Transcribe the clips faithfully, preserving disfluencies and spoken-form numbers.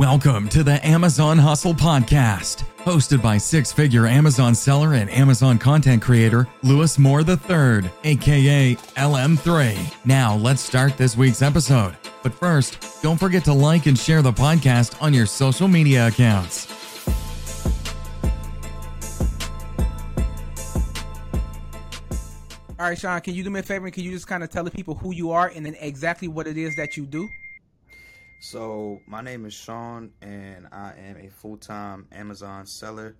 Welcome to the Amazon Hustle Podcast, hosted by six-figure Amazon seller and Amazon content creator, Lewis Moore the third, aka L M three. Now, let's start this week's episode. But first, don't forget to like and share the podcast on your social media accounts. All right, Sean, can you do me a favor and can you just kind of tell the people who you are and then exactly what it is that you do? So my name is Sean, and I am a full-time Amazon seller.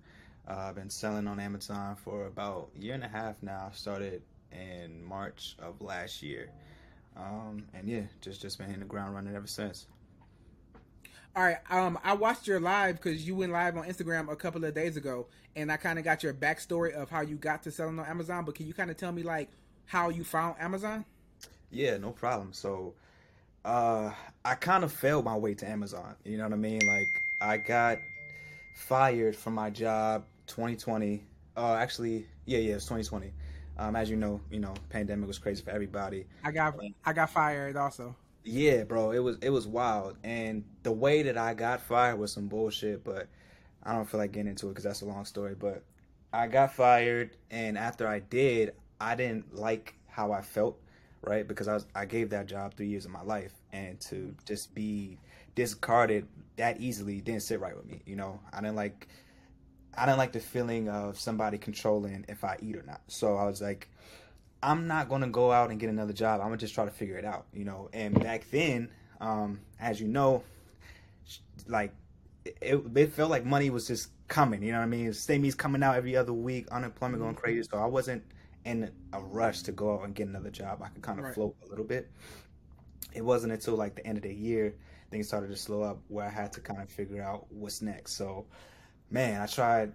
Uh, I've been selling on Amazon for about a year and a half now. I started in March of last year, um, and yeah, just just been hitting the ground running ever since. All right, um, I watched your live because you went live on Instagram a couple of days ago, and I kind of got your backstory of how you got to selling on Amazon. But can you kind of tell me like how you found Amazon? Yeah, no problem. So. Uh, I kind of failed my way to Amazon. You know what I mean? Like, I got fired from my job twenty twenty. Uh, actually, yeah, yeah, it's twenty twenty. Um, as you know, you know, pandemic was crazy for everybody. I got, but, I got fired also. Yeah, bro, it was, it was wild. And the way that I got fired was some bullshit, but I don't feel like getting into it because that's a long story. But I got fired, and after I did, I didn't like how I felt. Right, because I was, I gave that job three years of my life, and to just be discarded that easily didn't sit right with me. You know, I didn't like, I didn't like the feeling of somebody controlling if I eat or not. So I was like, I'm not gonna go out and get another job. I'm gonna just try to figure it out. You know, and back then, um, as you know, like it, it felt like money was just coming. You know what I mean? Stimmies coming out every other week, unemployment going crazy. So I wasn't in a rush to go out and get another job. I could kind of right. float a little bit. It wasn't until like the end of the year things started to slow up where I had to kind of figure out what's next. So man, I tried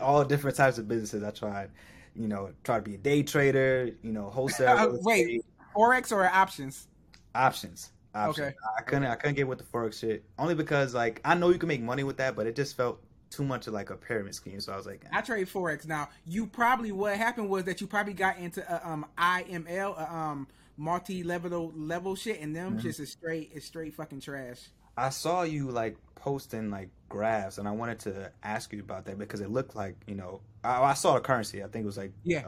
all different types of businesses. I tried, you know, try to be a day trader, you know, wholesale. Wait, Forex or options? Options. Options. Okay. I couldn't I couldn't get with the Forex shit. Only because like I know you can make money with that, but it just felt too much of like a pyramid scheme. So I was like, eh. I trade Forex now. You probably, what happened was that you probably got into a, um I M L, a, um multi-level level shit, and them mm-hmm. just is straight is straight fucking trash. I saw you like posting like graphs, and I wanted to ask you about that because it looked like, you know, I, I saw the currency. I think it was like yeah,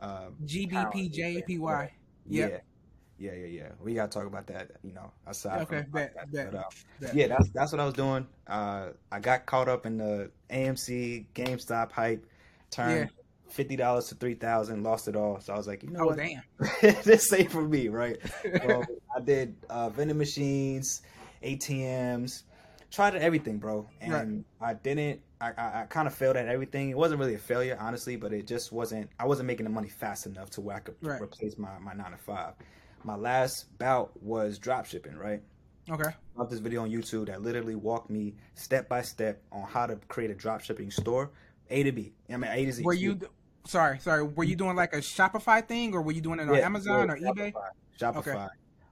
uh, uh G B P, J P Y. Yeah. yeah. Yeah, yeah, yeah. We gotta talk about that, you know, aside okay, from bet, that. Bet, but, uh, bet. Yeah, that's that's what I was doing. Uh, I got caught up in the A M C, GameStop hype, turned yeah. fifty dollars to three thousand, lost it all. So I was like, you know, oh, what? Damn, this ain't for me, right? Well, I did uh, vending machines, A T Ms, tried everything, bro, and right. I didn't. I, I, I kind of failed at everything. It wasn't really a failure, honestly, but it just wasn't. I wasn't making the money fast enough to where I could right. replace my my nine to five. My last bout was drop shipping, right? Okay. I love this video on YouTube that literally walked me step by step on how to create a drop shipping store, A to B. I mean, A to Z. Were you, sorry, sorry, were you doing like a Shopify thing, or were you doing it on yeah, Amazon or Shopify, eBay? Shopify. Okay.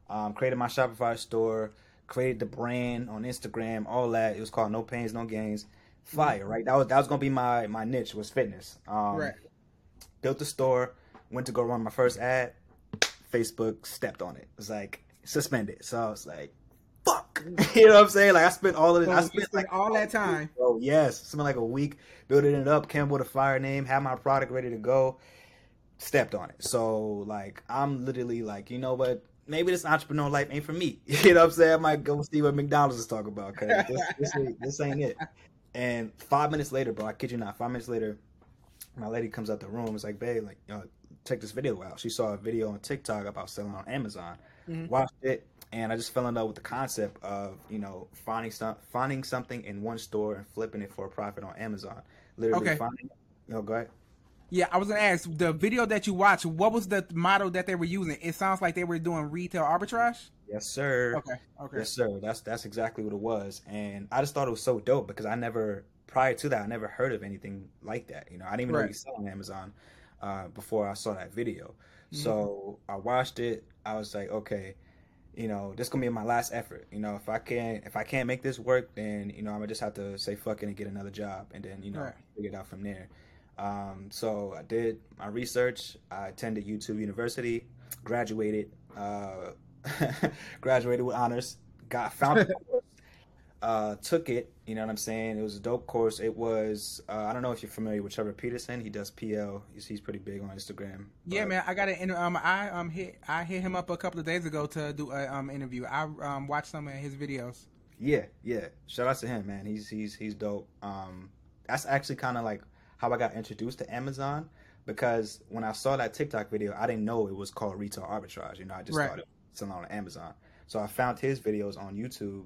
Um, created my Shopify store, created the brand on Instagram, all that. It was called No Pains, No Gains. Fire, mm-hmm. right? That was that was gonna be my my niche was fitness. Um, right. Built the store, went to go run my first ad. Facebook stepped on it. It was like suspended. So I was like, fuck. You know what I'm saying? Like I spent all of it. I spent like all that time. Oh yes. Something like a week building it up, came with a fire name, had my product ready to go, stepped on it. So like I'm literally like, you know what? Maybe this entrepreneur life ain't for me. You know what I'm saying? I might go see what McDonald's is talking about. Cause this, this, ain't, this ain't it. And five minutes later, bro, I kid you not, five minutes later, my lady comes out the room. It's like, babe, like, you know, check this video out. She saw a video on TikTok about selling on Amazon, mm-hmm. watched it, and I just fell in love with the concept of, you know, finding some, finding something in one store and flipping it for a profit on Amazon. Literally okay. finding it. Oh, go ahead. Yeah, I was going to ask, the video that you watched, what was the model that they were using? It sounds like they were doing retail arbitrage? Yes, sir. Okay. Okay. Yes, sir. That's, that's exactly what it was. And I just thought it was so dope because I never, prior to that, I never heard of anything like that. You know, I didn't even right. know you could sell on Amazon. Uh, before I saw that video. Mm-hmm. So I watched it. I was like, okay, you know, this is gonna be my last effort. You know, if I can't, if I can't make this work, then, you know, I'm gonna just have to say fuck it and get another job and then, you know, right. figure it out from there. Um, so I did my research. I attended YouTube University, graduated, uh, graduated with honors, got found uh, took it. You know what I'm saying? It was a dope course. It was, uh, I don't know if you're familiar with Trevor Peterson. He does P L. He's, he's pretty big on Instagram. But... Yeah, man. I got an um, I um hit I hit him up a couple of days ago to do a um interview. I um watched some of his videos. Yeah, yeah. Shout out to him, man. He's he's he's dope. Um, that's actually kind of like how I got introduced to Amazon, because when I saw that TikTok video, I didn't know it was called retail arbitrage. You know, I just right. thought it was selling on Amazon. So I found his videos on YouTube.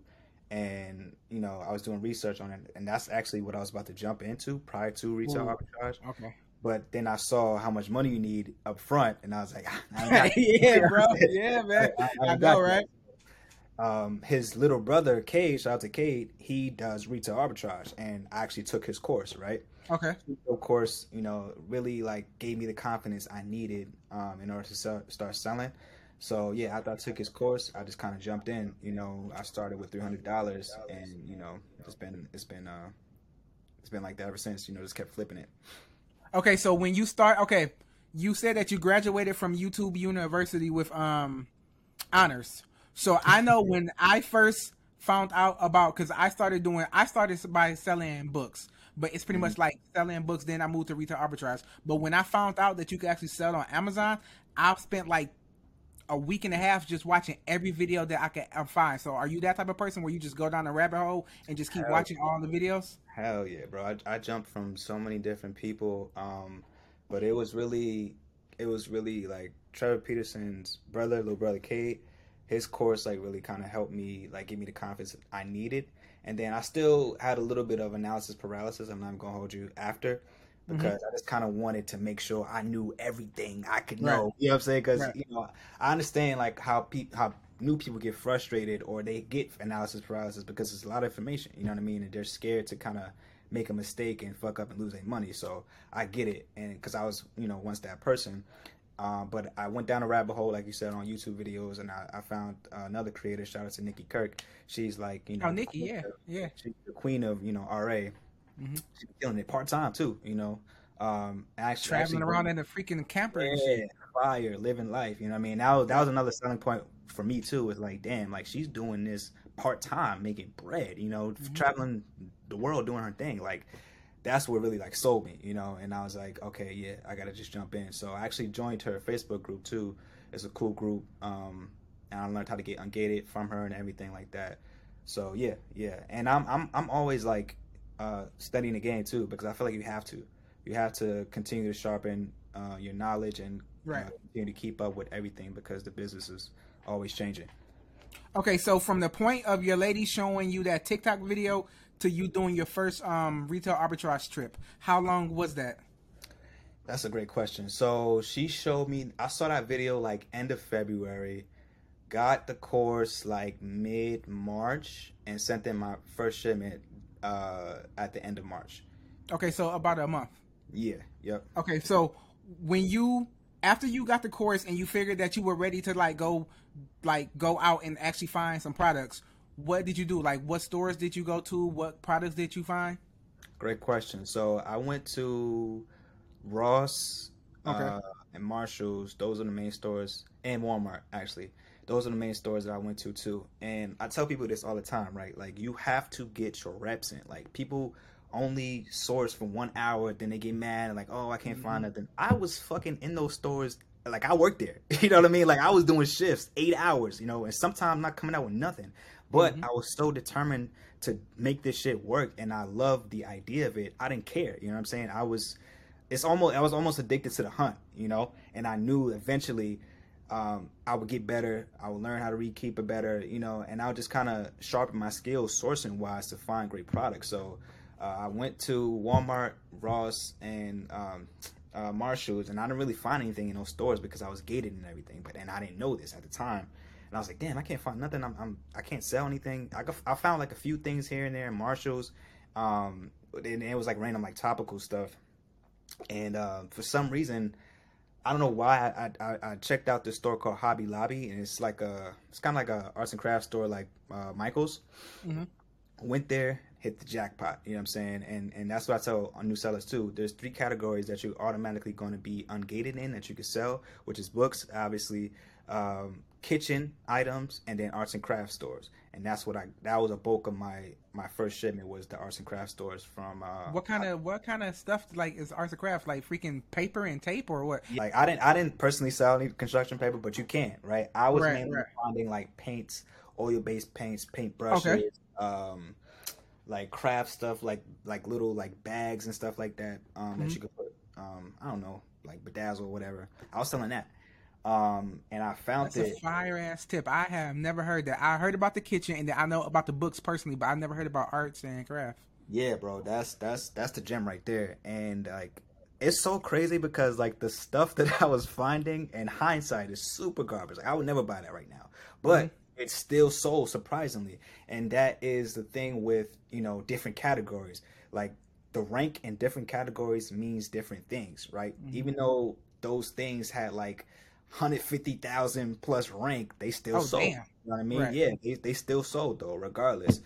And, you know, I was doing research on it, and that's actually what I was about to jump into prior to retail Ooh, arbitrage. Okay. But then I saw how much money you need up front, and I was like, I yeah, bro. Yeah, man. I, I, I know, right? Um, his little brother, Kate, shout out to Kate, he does retail arbitrage, and I actually took his course, right? Okay. Of course, you know, really, like, gave me the confidence I needed um, in order to sell, start selling. So, yeah, after I took his course, I just kind of jumped in. You know, I started with three hundred dollars, and, you know, it's been it's been, uh, it's been like that ever since. You know, just kept flipping it. Okay, so when you start, okay, you said that you graduated from YouTube University with um, honors. So I know when I first found out about, because I started doing, I started by selling books. But it's pretty mm-hmm. much like selling books, then I moved to retail arbitrage. But when I found out that you could actually sell on Amazon, I've spent like a week and a half just watching every video that I can find. So are you that type of person where you just go down a rabbit hole and just keep hell watching yeah. all the videos? Hell yeah, bro. I, I jumped from so many different people. Um, but it was really, it was really like Trevor Peterson's brother, little brother Kate, his course like really kind of helped me, like give me the confidence I needed. And then I still had a little bit of analysis paralysis. I'm not going to hold you after, because mm-hmm. I just kind of wanted to make sure I knew everything I could know. Right. You know what I'm saying? Because, right. you know, I understand, like, how pe- how new people get frustrated or they get analysis paralysis because it's a lot of information, you know what I mean? And they're scared to kind of make a mistake and fuck up and lose their money. So I get it, and because I was, you know, once that person. Uh, but I went down a rabbit hole, like you said, on YouTube videos, and I, I found uh, another creator. Shout out to Nikki Kirk. She's like, you know. Oh, Nikki, yeah, of, yeah. She's the queen of, you know, R A. Mm-hmm. She's doing it part time too, you know. Um, actually, traveling actually, around in a freaking camper, yeah, and shit. Fire, living life. You know what I mean? That was, that was another selling point for me too. Was like, damn, like she's doing this part time, making bread. You know, mm-hmm. traveling the world, doing her thing. Like that's what really like sold me. You know, and I was like, okay, yeah, I gotta just jump in. So I actually joined her Facebook group too. It's a cool group, um, and I learned how to get ungated from her and everything like that. So yeah, yeah, and I'm I'm I'm always like. Uh, studying the game too, because I feel like you have to, you have to continue to sharpen uh, your knowledge and right. uh, continue to keep up with everything, because the business is always changing. Okay, so from the point of your lady showing you that TikTok video to you doing your first um, retail arbitrage trip, how long was that? That's a great question. So she showed me, I saw that video like end of February, got the course like mid March, and sent in my first shipment uh at the end of March. Okay, so about a month. Yeah, yep. Okay, so when you after you got the course and you figured that you were ready to like go like go out and actually find some products, what did you do? Like what stores did you go to? What products did you find? Great question. So I went to Ross okay. uh, and Marshall's. Those are the main stores, and Walmart actually. Those are the main stores that I went to too. And I tell people this all the time, right? Like you have to get your reps in. Like people only source for one hour, then they get mad and like, oh, I can't mm-hmm. find nothing. I was fucking in those stores. Like I worked there, you know what I mean? Like I was doing shifts, eight hours, you know, and sometimes not coming out with nothing, but mm-hmm. I was so determined to make this shit work. And I loved the idea of it. I didn't care. You know what I'm saying? I was, it's almost, I was almost addicted to the hunt, you know? And I knew eventually Um, I would get better. I would learn how to read Keepa better, you know, and I would just kind of sharpen my skills sourcing wise to find great products. So uh, I went to Walmart, Ross, and um, uh, Marshall's, and I didn't really find anything in those stores because I was gated and everything. But and I didn't know this at the time, and I was like, damn, I can't find nothing. I'm, I'm I can't sell anything. I, got, I found like a few things here and there in Marshall's, um, and it was like random like topical stuff, and uh, for some reason. I don't know why I, I I checked out this store called Hobby Lobby, and it's like a it's kind of like a arts and crafts store like uh, Michael's. Mm-hmm. Went there, hit the jackpot. You know what I'm saying? And and that's what I tell new sellers too. There's three categories that you're automatically going to be ungated in that you can sell, which is books, obviously, um, kitchen items, and then arts and craft stores. And that's what I, that was a bulk of my, my first shipment was the arts and craft stores from, uh, what kind of, what kind of stuff like is arts and crafts, like freaking paper and tape or what? Like I didn't, I didn't personally sell any construction paper, but you can, right? I was right, mainly right. finding like paints, oil-based paints, paint brushes, okay. um, like craft stuff, like, like little like bags and stuff like that. Um, mm-hmm. that you could put, um, I don't know, like bedazzle or whatever. I was selling that. Um, and I found it. That's a fire ass tip. I have never heard that. I heard about the kitchen and then I know about the books personally, but I never heard about arts and craft. Yeah, bro. That's, that's, that's the gem right there. And like, it's so crazy because like the stuff that I was finding in hindsight is super garbage. Like I would never buy that right now, but mm-hmm. it's still sold surprisingly. And that is the thing with, you know, different categories, like the rank in different categories means different things, right? Mm-hmm. Even though those things had like one hundred fifty thousand plus rank, they still oh, sold. Damn. You know what I mean? Right. Yeah, they, they still sold though, regardless.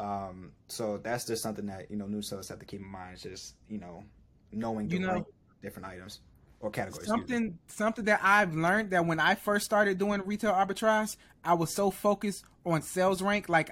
Um, so that's just something that, you know, new sellers have to keep in mind. It's just, you know, knowing you the know, rank of different items or categories. Something something that I've learned that when I first started doing retail arbitrage, I was so focused on sales rank. Like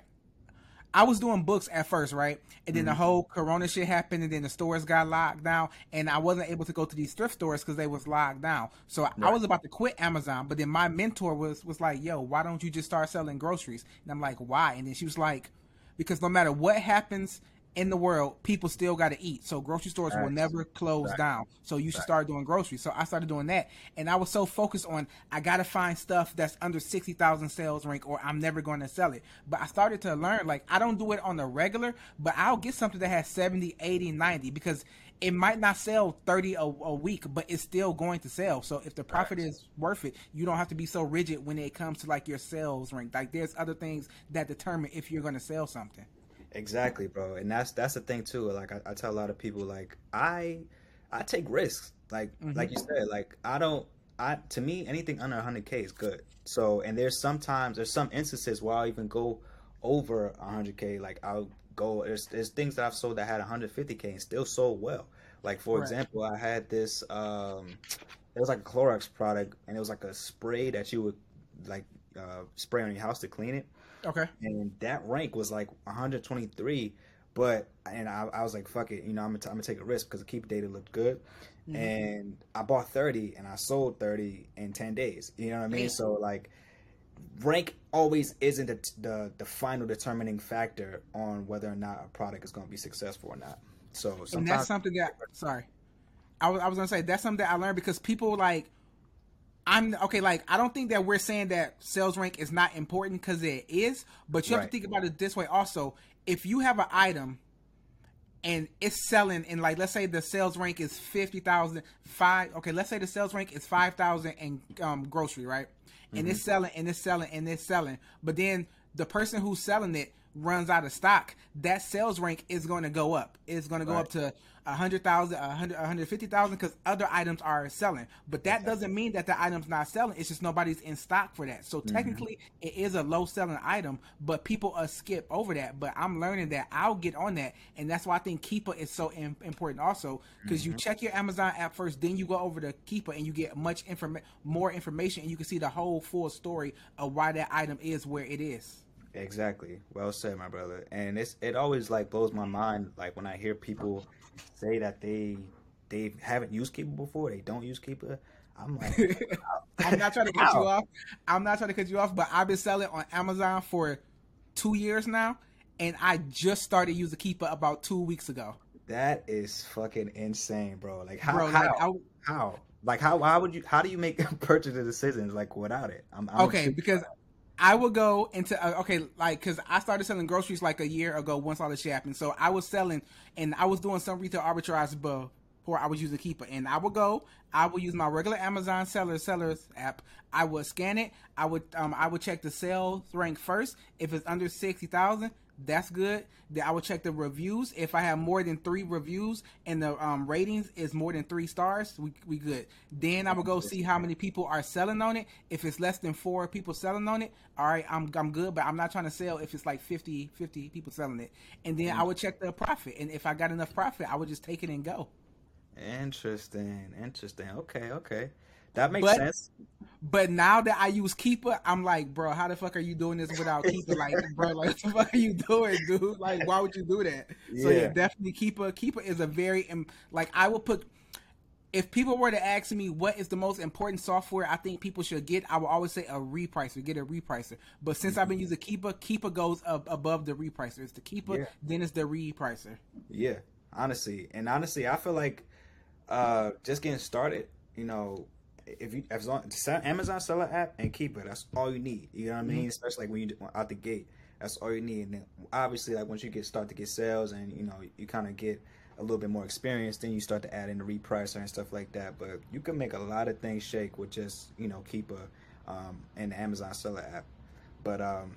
I was doing books at first, right? And then mm-hmm. the whole Corona shit happened and then the stores got locked down and I wasn't able to go to these thrift stores because they was locked down. So right. I was about to quit Amazon, but then my mentor was, was like, yo, why don't you just start selling groceries? And I'm like, why? And then she was like, because no matter what happens in the world, people still got to eat. So grocery stores right. will never close right. down. So you should right. start doing groceries. So I started doing that. And I was so focused on, I got to find stuff that's under sixty thousand sales rank or I'm never going to sell it. But I started to learn, like, I don't do it on the regular, but I'll get something that has seventy, eighty, ninety because it might not sell thirty a, a week, but it's still going to sell. So if the profit right. is worth it, you don't have to be so rigid when it comes to like your sales rank. Like there's other things that determine if you're going to sell something. Exactly, bro. And that's that's the thing too. Like I, I tell a lot of people, like I I take risks. Like mm-hmm. like you said, like I don't I to me anything under one hundred K is good. So and there's sometimes there's some instances where I'll even go over one hundred K. Like I'll go there's there's things that I've sold that had one hundred fifty K and still sold well. Like for right. example, I had this um it was like a Clorox product and it was like a spray that you would like uh, spray on your house to clean it. Okay. And that rank was like one hundred twenty-three, but and I, I was like, fuck it, you know, I'm gonna, t- I'm gonna take a risk because the Keepa data looked good, mm-hmm. and I bought thirty and I sold thirty in ten days. You know what I mean? Damn. So like, rank always isn't the, the the final determining factor on whether or not a product is gonna be successful or not. So sometimes and that's something that sorry, I was I was gonna say that's something that I learned because people like. I'm okay. Like, I don't think that we're saying that sales rank is not important because it is, but you have right. to think about it this way. Also, if you have an item and it's selling and like, let's say the sales rank is fifty thousand five. Okay. Let's say the sales rank is five thousand and um, grocery, right? And mm-hmm. it's selling and it's selling and it's selling, but then the person who's selling it runs out of stock. That sales rank is going to go up. It's going to go right. up to one hundred thousand, one hundred, one hundred fifty thousand because other items are selling. But that exactly. doesn't mean that the item's not selling. It's just nobody's in stock for that. So mm-hmm. technically it is a low selling item, but people uh, skip over that. But I'm learning that I'll get on that. And that's why I think Keepa is so im- important also because mm-hmm. you check your Amazon app first, then you go over to Keepa and you get much inform- more information and you can see the whole full story of why that item is where it is. Exactly. Well said, my brother. And it's it always like blows my mind like when I hear people say that they they haven't used Keepa before, they don't use Keepa. I'm like I'm not trying to cut you off. I'm not trying to cut you off, but I've been selling on Amazon for two years now and I just started using Keepa about two weeks ago. That is fucking insane, bro. Like how bro, how like, I, how? Like how how would you how do you make purchase decisions like without it? I'm, I'm Okay, because I would go into, uh, okay, like, because I started selling groceries like a year ago once all this shit happened. So I was selling, and I was doing some retail arbitrage before I was using Keepa. And I would go, I would use my regular Amazon Seller Sellers app. I would scan it. I would um, I would check the sales rank first. If it's under sixty thousand, that's good. Then I would check the reviews. If I have more than three reviews and the um, ratings is more than three stars, we we good. Then I would go see how many people are selling on it. If it's less than four people selling on it, all right, I'm I'm good, but I'm not trying to sell if it's like fifty, fifty people selling it. And then I would check the profit. And if I got enough profit, I would just take it and go. Interesting. Interesting. Okay. Okay. That makes but, sense. But now that I use Keepa, I'm like, bro, how the fuck are you doing this without Keepa? Like, bro, like, what the fuck are you doing, dude? Like, why would you do that? Yeah. So yeah, definitely Keepa. Keepa is a very, like, I would put, if people were to ask me what is the most important software I think people should get, I would always say a repricer, get a repricer. But since mm-hmm. I've been using Keepa, Keepa goes up above the repricer. It's the Keepa, yeah. then it's the repricer. Yeah, honestly. And honestly, I feel like uh, just getting started, you know, if you as long Amazon Seller App and Keepa, that's all you need. You know what I mean? Mm-hmm. Especially like when you out the gate, that's all you need. And then obviously, like once you get start to get sales, and you know you kind of get a little bit more experience, then you start to add in the repricer and stuff like that. But you can make a lot of things shake with just you know Keepa um, and the Amazon Seller App. But um,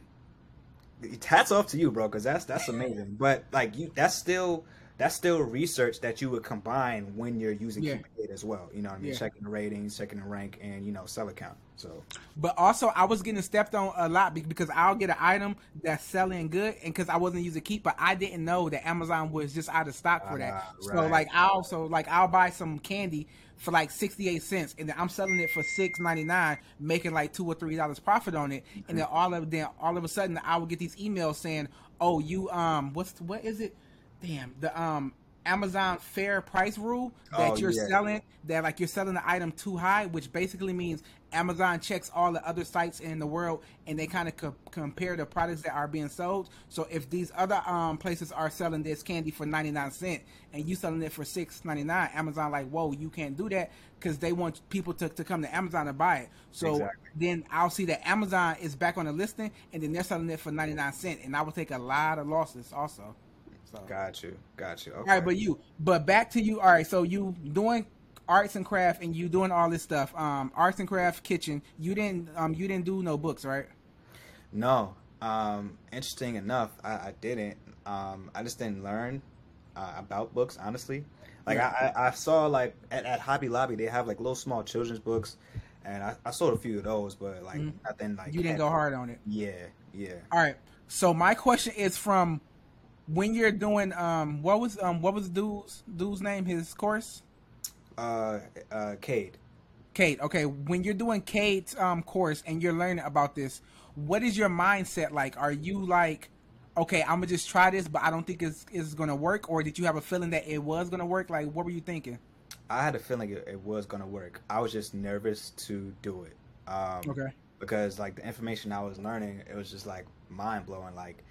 hats off to you, bro, because that's that's amazing. But like you, that's still. That's still research that you would combine when you're using yeah. Keepa as well. You know what I mean? Yeah. Checking the ratings, checking the rank, and, you know, seller count. So, but also, I was getting stepped on a lot because I'll get an item that's selling good, and because I wasn't using Keepa, I didn't know that Amazon was just out of stock for that. Uh, so, right. like, I'll so like I'll buy some candy for like sixty-eight cents, and then I'm selling it for six ninety-nine, making like two or three dollars profit on it, and mm-hmm. then all of then all of a sudden, I would get these emails saying, "Oh, you um, what's what is it?" Damn, the um Amazon fair price rule that oh, you're yeah. selling, that like you're selling the item too high, which basically means Amazon checks all the other sites in the world and they kind of co- compare the products that are being sold. So if these other um places are selling this candy for ninety-nine cents and you selling it for six ninety-nine, Amazon like, whoa, you can't do that, because they want people to, to come to Amazon to buy it. So exactly. then I'll see that Amazon is back on the listing and then they're selling it for ninety-nine cents, and I will take a lot of losses also. So. Got you, got you. Okay. All right, but you, but back to you. All right, so you doing arts and craft, and you doing all this stuff. Um, arts and craft kitchen. You didn't, um, you didn't do no books, right? No. Um, interesting enough, I, I didn't. Um, I just didn't learn uh, about books, honestly. Like yeah. I, I, I saw like at, at Hobby Lobby they have like little small children's books, and I, I sold a few of those, but like mm-hmm. nothing like. You didn't go hard on it. Yeah, yeah. All right. So my question is from. When you're doing um, what was um, what was dude's dude's name? His course? Uh, uh, Kate. Kate. Okay. When you're doing Kate's um course and you're learning about this, what is your mindset like? Are you like, okay, I'm gonna just try this, but I don't think it's it's gonna work, or did you have a feeling that it was gonna work? Like, what were you thinking? I had a feeling it, it was gonna work. I was just nervous to do it. Um, okay. Because like the information I was learning, it was just like mind blowing. Like.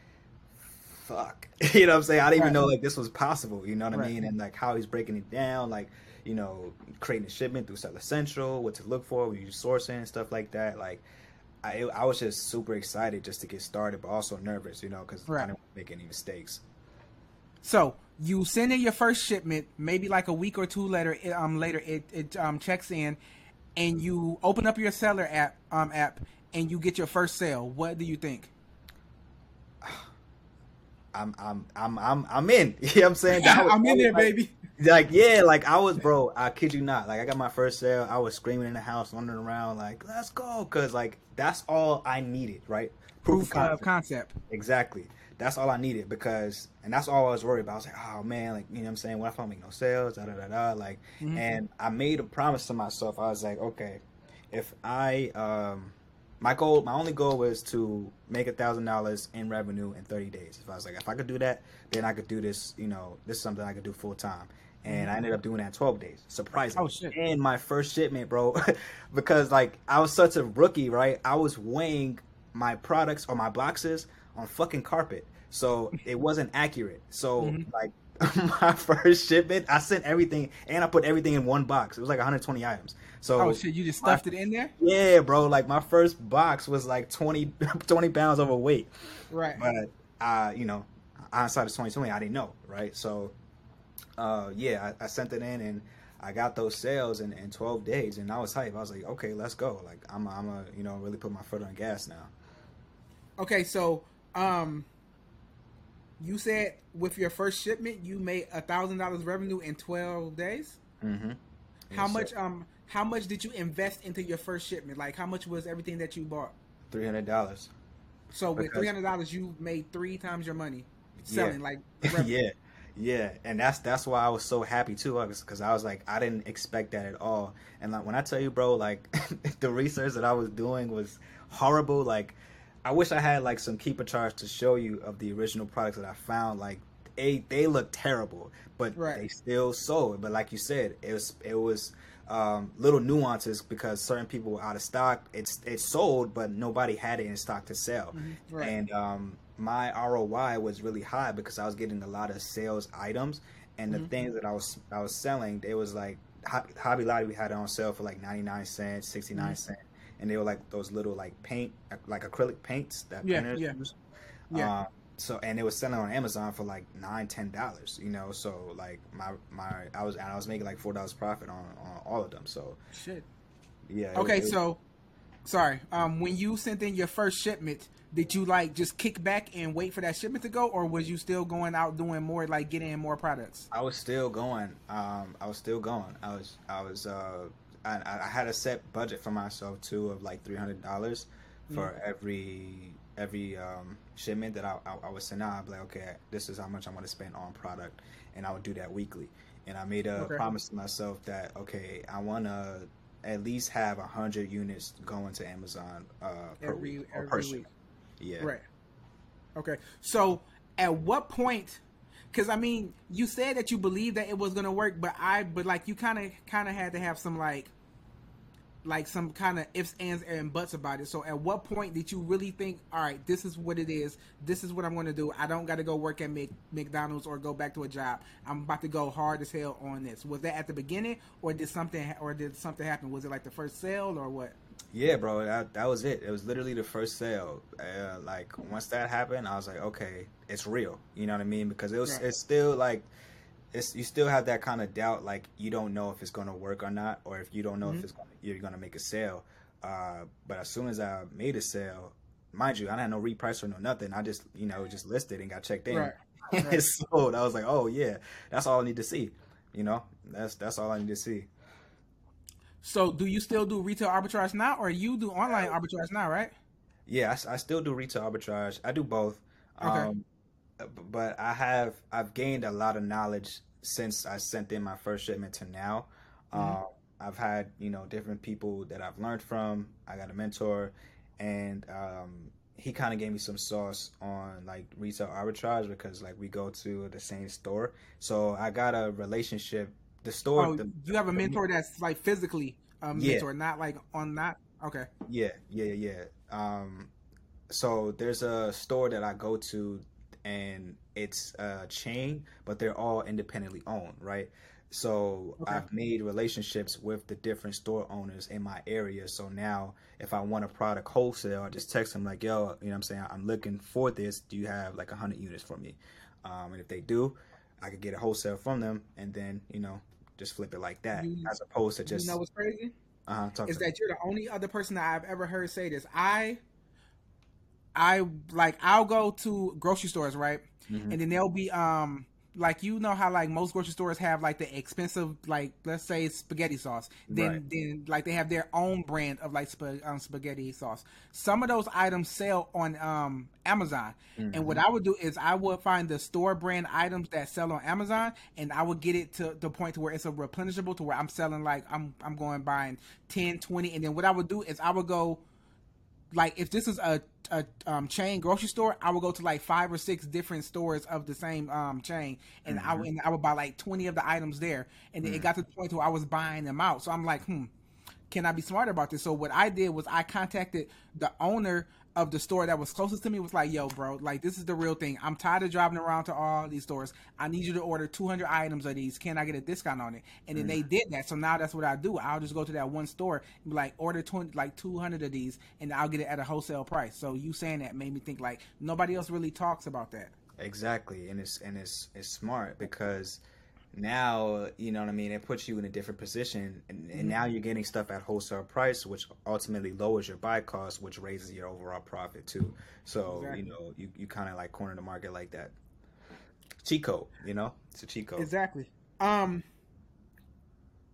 Fuck, you know what I'm saying? I didn't right. even know like this was possible, you know what right. I mean? And like how he's breaking it down, like, you know, creating a shipment through Seller Central, what to look for, what you're sourcing and stuff like that. Like I, I was just super excited just to get started, but also nervous, you know, because right. I didn't want to make any mistakes. So you send in your first shipment, maybe like a week or two later, it, um, later it, it um, checks in, and you open up your Seller app, um, app, and you get your first sale. What do you think? I'm I'm I'm I'm I'm in. You know what I'm saying? Was, I'm in there, like, baby. Like yeah, like I was, bro. I kid you not. Like I got my first sale. I was screaming in the house, wandering around, like let's go, cause like that's all I needed, right? Proof, Proof of concept. concept. Exactly. That's all I needed because, and that's all I was worried about. I was like, oh man, like you know what I'm saying? What if I don't make no sales? Da da da da. Like, mm-hmm. and I made a promise to myself. I was like, okay, if I um. My goal, my only goal was to make a thousand dollars in revenue in thirty days. If I was like, if I could do that, then I could do this, you know, this is something I could do full time. And I ended up doing that in twelve days, surprisingly. Oh, shit. And my first shipment, bro, because like I was such a rookie, right? I was weighing my products or my boxes on fucking carpet. So it wasn't accurate. So mm-hmm. like my first shipment, I sent everything and I put everything in one box. It was like one hundred twenty items. So oh shit, you just stuffed my, it in there? Yeah, bro. Like my first box was like twenty pounds overweight. Right. But uh, you know, hindsight is twenty twenty. I didn't know, right? So uh, yeah, I, I sent it in and I got those sales in, in twelve days, and I was hype. I was like, okay, let's go. Like I'm, I'm a, you know, really put my foot on gas now. Okay, so um. You said with your first shipment, you made a thousand dollars revenue in twelve days. Mm-hmm. How yes, much? Sir. Um, how much did you invest into your first shipment? Like, how much was everything that you bought? Three hundred dollars. So because with three hundred dollars, you made three times your money selling. Yeah. Like, yeah, Yeah, and that's that's why I was so happy too, because I was like, I didn't expect that at all. And like when I tell you, bro, like the research that I was doing was horrible. Like I wish I had like some Keepa charts to show you of the original products that I found. Like they they look terrible, but right. they still sold. But like you said, it was it was um, little nuances because certain people were out of stock. It's it sold, but nobody had it in stock to sell. Mm-hmm. Right. And um, my R O I was really high because I was getting a lot of sales items, and the mm-hmm. things that I was I was selling, it was like Hobby Lobby. We had it on sale for like ninety nine cents, sixty nine mm-hmm. cents. And they were like those little like paint, like acrylic paints that yeah, painters yeah. use. Yeah. Uh, so and they were selling on Amazon for like nine, ten dollars. You know, so like my my I was I was making like four dollars profit on, on all of them. So shit. Yeah. It, okay, it, so sorry. Um, when you sent in your first shipment, did you like just kick back and wait for that shipment to go, or was you still going out doing more, like getting in more products? I was still going. Um, I was still going. I was I was. Uh, I, I had a set budget for myself too of like three hundred dollars for mm-hmm. every every um, shipment that I, I, I would send out. I'd be like, okay, this is how much I'm going to spend on product, and I would do that weekly. And I made a okay. promise to myself that okay, I want to at least have a hundred units going to Amazon uh, per every, week or every per week. Yeah. Right. Okay. So at what point? Because I mean, you said that you believed that it was gonna work, but I, but like you kind of, kind of had to have some like, like some kind of ifs, ands, and buts about it. So at what point did you really think, all right, this is what it is. This is what I'm gonna do. I don't gotta go work at Mc, McDonald's or go back to a job. I'm about to go hard as hell on this. Was that at the beginning, or did something, or did something happen? Was it like the first sale, or what? Yeah, bro, that, that was it. It was literally the first sale. Uh, like once that happened, I was like, okay, it's real. You know what I mean? Because it was, yeah. it's still like, it's you still have that kind of doubt. Like you don't know if it's gonna work or not, or if you don't know mm-hmm. if it's gonna, you're gonna make a sale. Uh, but as soon as I made a sale, mind you, I had no reprice or no nothing. I just, you know, just listed and got checked in. Right. Right. And it sold. I was like, oh yeah, that's all I need to see. You know, that's that's all I need to see. So do you still do retail arbitrage now, or you do online arbitrage now, right? Yeah, I, I still do retail arbitrage. I do both. Okay. Um, but I have, I've gained a lot of knowledge since I sent in my first shipment to now. Mm-hmm. Um, I've had, you know, different people that I've learned from. I got a mentor, and um, he kind of gave me some sauce on like retail arbitrage because like we go to the same store. So I got a relationship. The store. Oh, the, you have a mentor that's like physically a mentor, yeah. not like on not. Okay. Yeah, yeah, yeah. Um, so there's a store that I go to, and it's a chain, but they're all independently owned, right? So okay. I've made relationships with the different store owners in my area. So now, if I want a product wholesale, I just text them like, "Yo, you know what I'm saying? I'm looking for this. Do you have like one hundred units for me?" Um, and if they do, I could get a wholesale from them, and then, you know, just flip it like that, you, as opposed to just... You know what's crazy? Uh, is that me. You're the only other person that I've ever heard say this. I, I like, I'll go to grocery stores, right? Mm-hmm. And then they'll be, um, like, you know how, like, most grocery stores have, like, the expensive, like, let's say spaghetti sauce. Then, right. then like, they have their own brand of, like, sp- um, spaghetti sauce. Some of those items sell on um, Amazon. Mm-hmm. And what I would do is I would find the store brand items that sell on Amazon, and I would get it to the point to where it's a replenishable, to where I'm selling, like, I'm I'm going buying ten, twenty. And then what I would do is I would go, like, if this is a a um, chain grocery store, I would go to like five or six different stores of the same um, chain, and mm-hmm. I would and I would buy like twenty of the items there, and mm-hmm. it got to the point where I was buying them out. So I'm like, hmm, can I be smarter about this? So what I did was I contacted the owner of the store that was closest to me. Was like, yo, bro, like this is the real thing. I'm tired of driving around to all these stores. I need you to order two hundred items of these. Can I get a discount on it? And then mm-hmm. they did that. So now that's what I do. I'll just go to that one store and be like, order twenty, like two hundred of these, and I'll get it at a wholesale price. So you saying that made me think like nobody else really talks about that. Exactly, and it's and it's it's smart because now, you know what I mean, it puts you in a different position, and, and now you're getting stuff at wholesale price, which ultimately lowers your buy cost, which raises your overall profit too. So, exactly. you know, you, you kind of like corner the market like that. Cheat code, you know, it's a cheat code. Exactly. Um,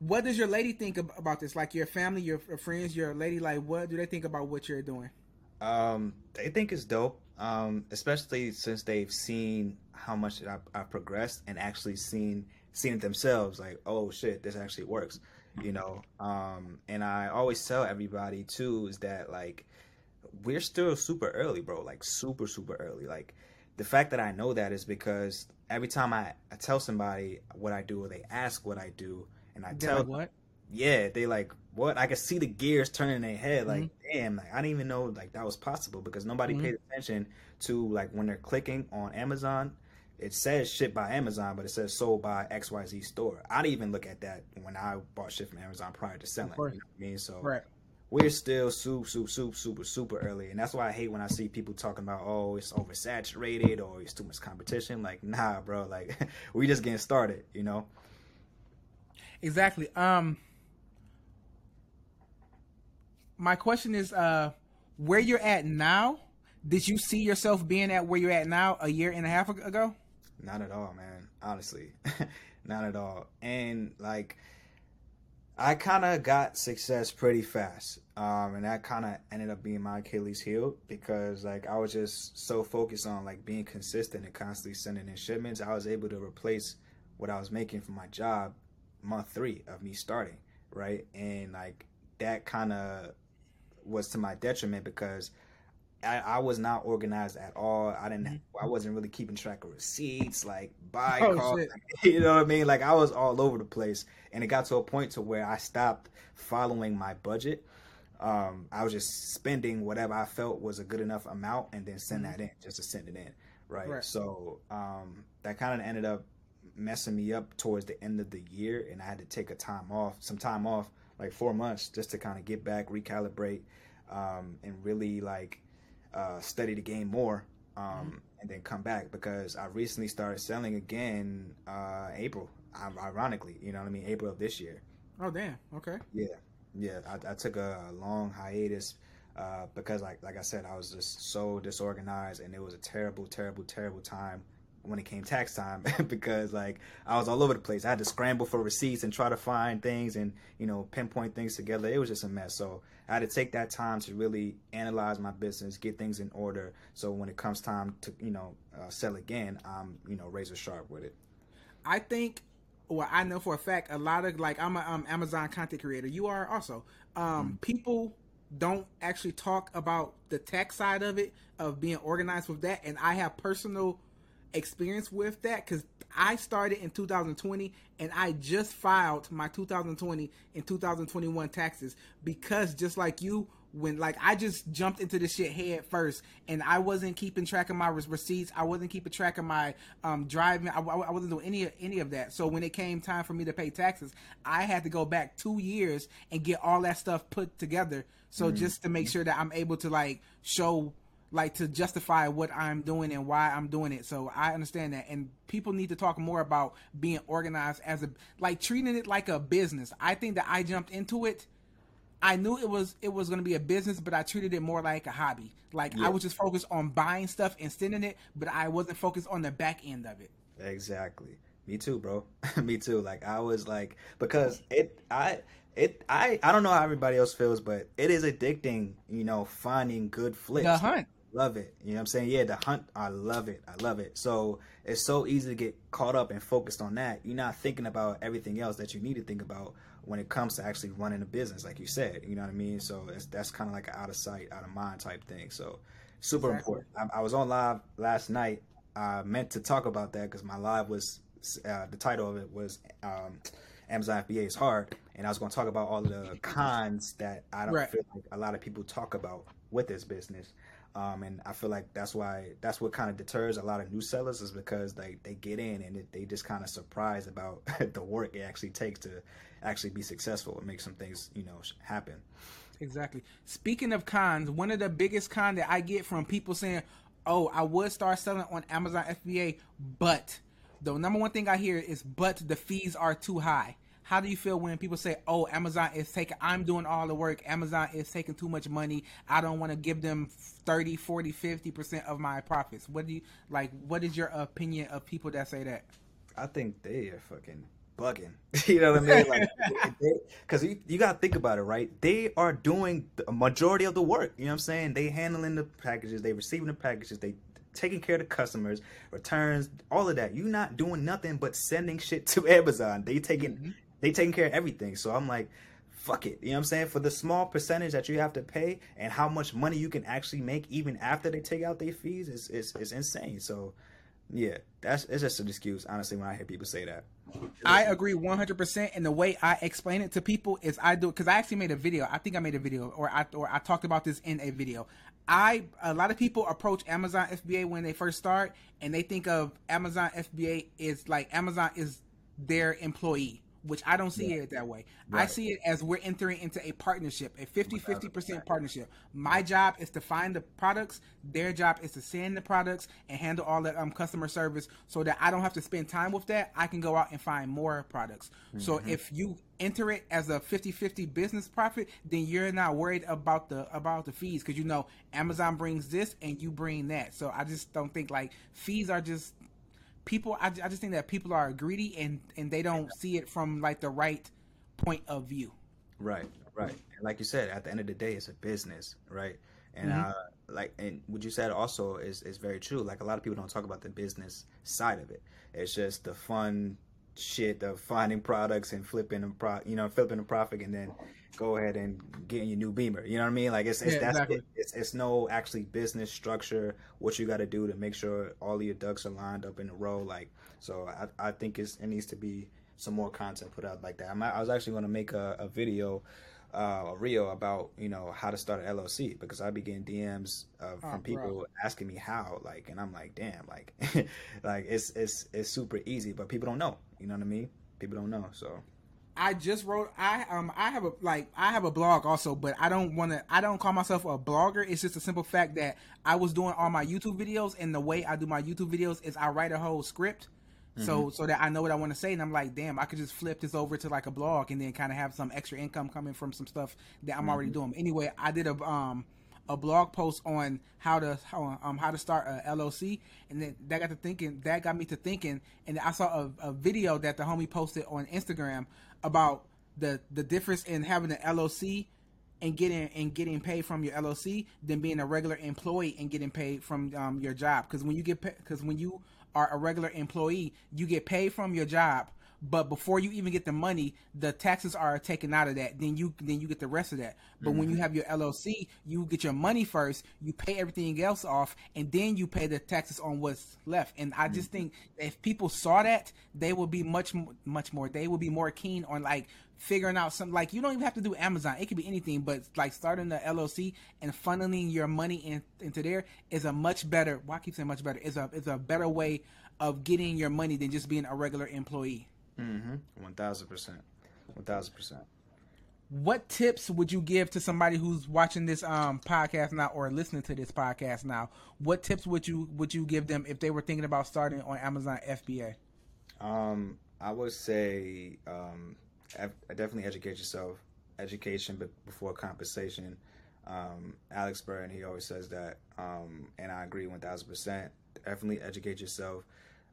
what does your lady think about this? Like your family, your friends, your lady, like what do they think about what you're doing? Um, they think it's dope. um, especially since they've seen how much I've, I've progressed and actually seen seen it themselves. Like, oh shit, this actually works, you know. Um, and I always tell everybody too is that like we're still super early, bro. Like super super early. Like the fact that I know that is because every time I, I tell somebody what I do or they ask what I do and I They're tell like, what? Yeah, they like, what? I could see the gears turning in their head. Like, mm-hmm. damn, like I didn't even know like that was possible because nobody mm-hmm. paid attention to like when they're clicking on Amazon, it says shit by Amazon, but it says sold by X Y Z store. I didn't even look at that when I bought shit from Amazon prior to selling. You know what I mean? So right. we're still super, super, super, super, super early. And that's why I hate when I see people talking about, oh, it's oversaturated or it's too much competition. Like, nah, bro, like we just getting started, you know? Exactly. Um, my question is, uh, where you're at now, did you see yourself being at where you're at now a year and a half ago? Not at all, man. Honestly, not at all. And like, I kind of got success pretty fast. Um, and that kind of ended up being my Achilles heel because like, I was just so focused on like being consistent and constantly sending in shipments. I was able to replace what I was making from my job month three of me starting. Right. And like, that kind of was to my detriment because I, I was not organized at all. I didn't, I wasn't really keeping track of receipts, like buy oh, calls, you know what I mean? Like I was all over the place and it got to a point to where I stopped following my budget. Um, I was just spending whatever I felt was a good enough amount and then send mm-hmm. that in just to send it in. Right. right. So um, that kind of ended up messing me up towards the end of the year. And I had to take a time off, some time off, like four months just to kind of get back, recalibrate, um, and really like, Uh, study the game more um, mm-hmm. and then come back because I recently started selling again uh, April, ironically, you know what I mean? April of this year. Oh, damn. Okay. Yeah. Yeah. I, I took a long hiatus uh, because like, like I said, I was just so disorganized and it was a terrible, terrible, terrible time when it came tax time because like I was all over the place. I had to scramble for receipts and try to find things and, you know, pinpoint things together. It was just a mess. So I had to take that time to really analyze my business, get things in order. So when it comes time to, you know, uh, sell again, I'm, you know, razor sharp with it. I think, well, I know for a fact, a lot of like, I'm an um, Amazon content creator. You are also. Um, mm-hmm. People don't actually talk about the tax side of it, of being organized with that. And I have personal experience with that because I started in two thousand twenty and I just filed my two thousand twenty and two thousand twenty-one taxes because just like you, when like I just jumped into this shit head first and I wasn't keeping track of my receipts, I wasn't keeping track of my um driving, I, I wasn't doing any any of that. So when it came time for me to pay taxes, I had to go back two years and get all that stuff put together. So mm-hmm. just to make sure that I'm able to like show like to justify what I'm doing and why I'm doing it. So I understand that. And people need to talk more about being organized as a, like treating it like a business. I think that I jumped into it. I knew it was, it was going to be a business, but I treated it more like a hobby. Like yeah. I was just focused on buying stuff and sending it, but I wasn't focused on the back end of it. Exactly. Me too, bro. Me too. Like I was like, because it, I, It I, I don't know how everybody else feels, but it is addicting, you know, finding good flips. The hunt. Love it. You know what I'm saying? Yeah, the hunt. I love it. I love it. So it's so easy to get caught up and focused on that. You're not thinking about everything else that you need to think about when it comes to actually running a business, like you said. You know what I mean? So it's, that's kind of like an out of sight, out of mind type thing. So super exactly. important. I, I was on live last night. I meant to talk about that because my live was, uh, the title of it was um, Amazon F B A is hard. And I was going to talk about all the cons that I don't right. feel like a lot of people talk about with this business. Um, and I feel like that's why, that's what kind of deters a lot of new sellers is because like they get in and it, they just kind of surprised about the work it actually takes to actually be successful and make some things, you know, happen. Exactly. Speaking of cons, one of the biggest cons that I get from people saying, oh, I would start selling on Amazon F B A, but the number one thing I hear is, but the fees are too high. How do you feel when people say, oh, Amazon is taking, I'm doing all the work. Amazon is taking too much money. I don't want to give them thirty, forty, fifty percent of my profits. What do you, like, what is your opinion of people that say that? I think they are fucking bugging. You know what I mean? Like, because you, you got to think about it, right? They are doing the majority of the work. You know what I'm saying? They handling the packages. They receiving the packages. They taking care of the customers, returns, all of that. You're not doing nothing but sending shit to Amazon. They taking mm-hmm. they taking care of everything. So I'm like, fuck it. You know what I'm saying? For the small percentage that you have to pay and how much money you can actually make even after they take out their fees is is is insane. So yeah, that's it's just an excuse, honestly, when I hear people say that. I agree one hundred percent. And the way I explain it to people is I do it because I actually made a video. I think I made a video or I or I talked about this in a video. I a lot of people approach Amazon F B A when they first start and they think of Amazon F B A is like Amazon is their employee, which I don't see yeah. it that way. Right. I see it as we're entering into a partnership, a fifty-fifty percent partnership. My job is to find the products. Their job is to send the products and handle all that um, customer service so that I don't have to spend time with that. I can go out and find more products. Mm-hmm. So if you enter it as a fifty-fifty business profit, then you're not worried about the about the fees because you know Amazon brings this and you bring that. So I just don't think like fees are just... People, I, I just think that people are greedy and, and they don't see it from like the right point of view. Right, right. And like you said, at the end of the day, it's a business, right? And mm-hmm. uh, like, and what you said also is, is very true. Like a lot of people don't talk about the business side of it. It's just the fun shit of finding products and flipping and pro, you know, flipping the profit and then go ahead and getting your new Beamer. You know what I mean? Like it's it's yeah, that's exactly. it, it's, it's no actually business structure. What you got to do to make sure all of your ducks are lined up in a row. Like so, I I think it's, it needs to be some more content put out like that. I'm, I was actually going to make a, a video, uh, a reel about you know how to start an L L C because I be getting D Ms uh, from oh, people bro. asking me how like, and I'm like, damn, like like it's it's it's super easy, but people don't know. You know what I mean? People don't know so. I just wrote, I um I have a like I have a blog also, but I don't want to I don't call myself a blogger. It's just a simple fact that I was doing all my YouTube videos, and the way I do my YouTube videos is I write a whole script mm-hmm. so so that I know what I want to say, and I'm like, damn, I could just flip this over to like a blog and then kind of have some extra income coming from some stuff that I'm mm-hmm. already doing. Anyway, I did a um a blog post on how to how, um how to start a L L C, and then that got to thinking that got me to thinking, and I saw a, a video that the homie posted on Instagram about the, the difference in having an L L C and getting and getting paid from your L L C than being a regular employee and getting paid from um, your job. Because when you get because when you are a regular employee, you get paid from your job, but before you even get the money, the taxes are taken out of that. Then you then you get the rest of that. But mm-hmm. when you have your L L C, you get your money first, you pay everything else off, and then you pay the taxes on what's left. And I mm-hmm. just think if people saw that, they would be much much more. They would be more keen on like figuring out something. Like you don't even have to do Amazon; it could be anything. But like starting the L L C and funneling your money in, into there is a much better. Well, I keep saying much better. Is a is a better way of getting your money than just being a regular employee. Mm-hmm. one thousand percent. one thousand percent. What tips would you give to somebody who's watching this um podcast now or listening to this podcast now? What tips would you would you give them if they were thinking about starting on Amazon F B A? Um, I would say um, definitely educate yourself. Education before compensation. Um, Alex Burr, and he always says that, um, and I agree one thousand percent. Definitely educate yourself.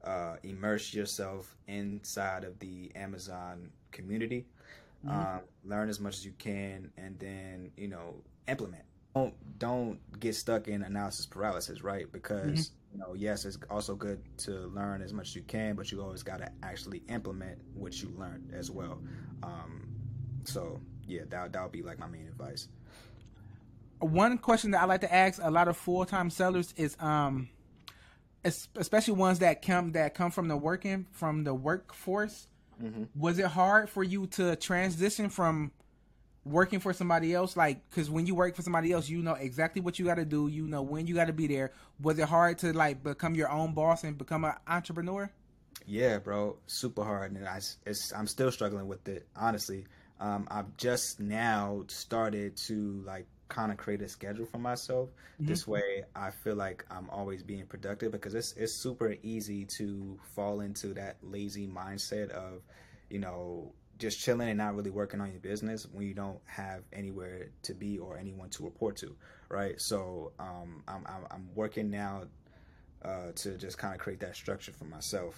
Uh, immerse yourself inside of the Amazon community, mm-hmm. um, learn as much as you can, and then, you know, implement. Don't don't get stuck in analysis paralysis, right? Because, mm-hmm. you know, yes, it's also good to learn as much as you can, but you always got to actually implement what you learned as well. Um, so, yeah, that that would be like my main advice. One question that I like to ask a lot of full-time sellers is... um. especially ones that come that come from the working from the workforce. Mm-hmm. Was it hard for you to transition from working for somebody else? Like, because when you work for somebody else, you know exactly what you got to do. You know when you got to be there. Was it hard to like become your own boss and become an entrepreneur? Yeah, bro, super hard, and I, it's, I'm still struggling with it. Honestly, um, I've just now started to like. kind of create a schedule for myself. Mm-hmm. This way I feel like I'm always being productive because it's it's super easy to fall into that lazy mindset of, you know, just chilling and not really working on your business when you don't have anywhere to be or anyone to report to, right? So um, I'm, I'm, I'm working now uh, to just kind of create that structure for myself.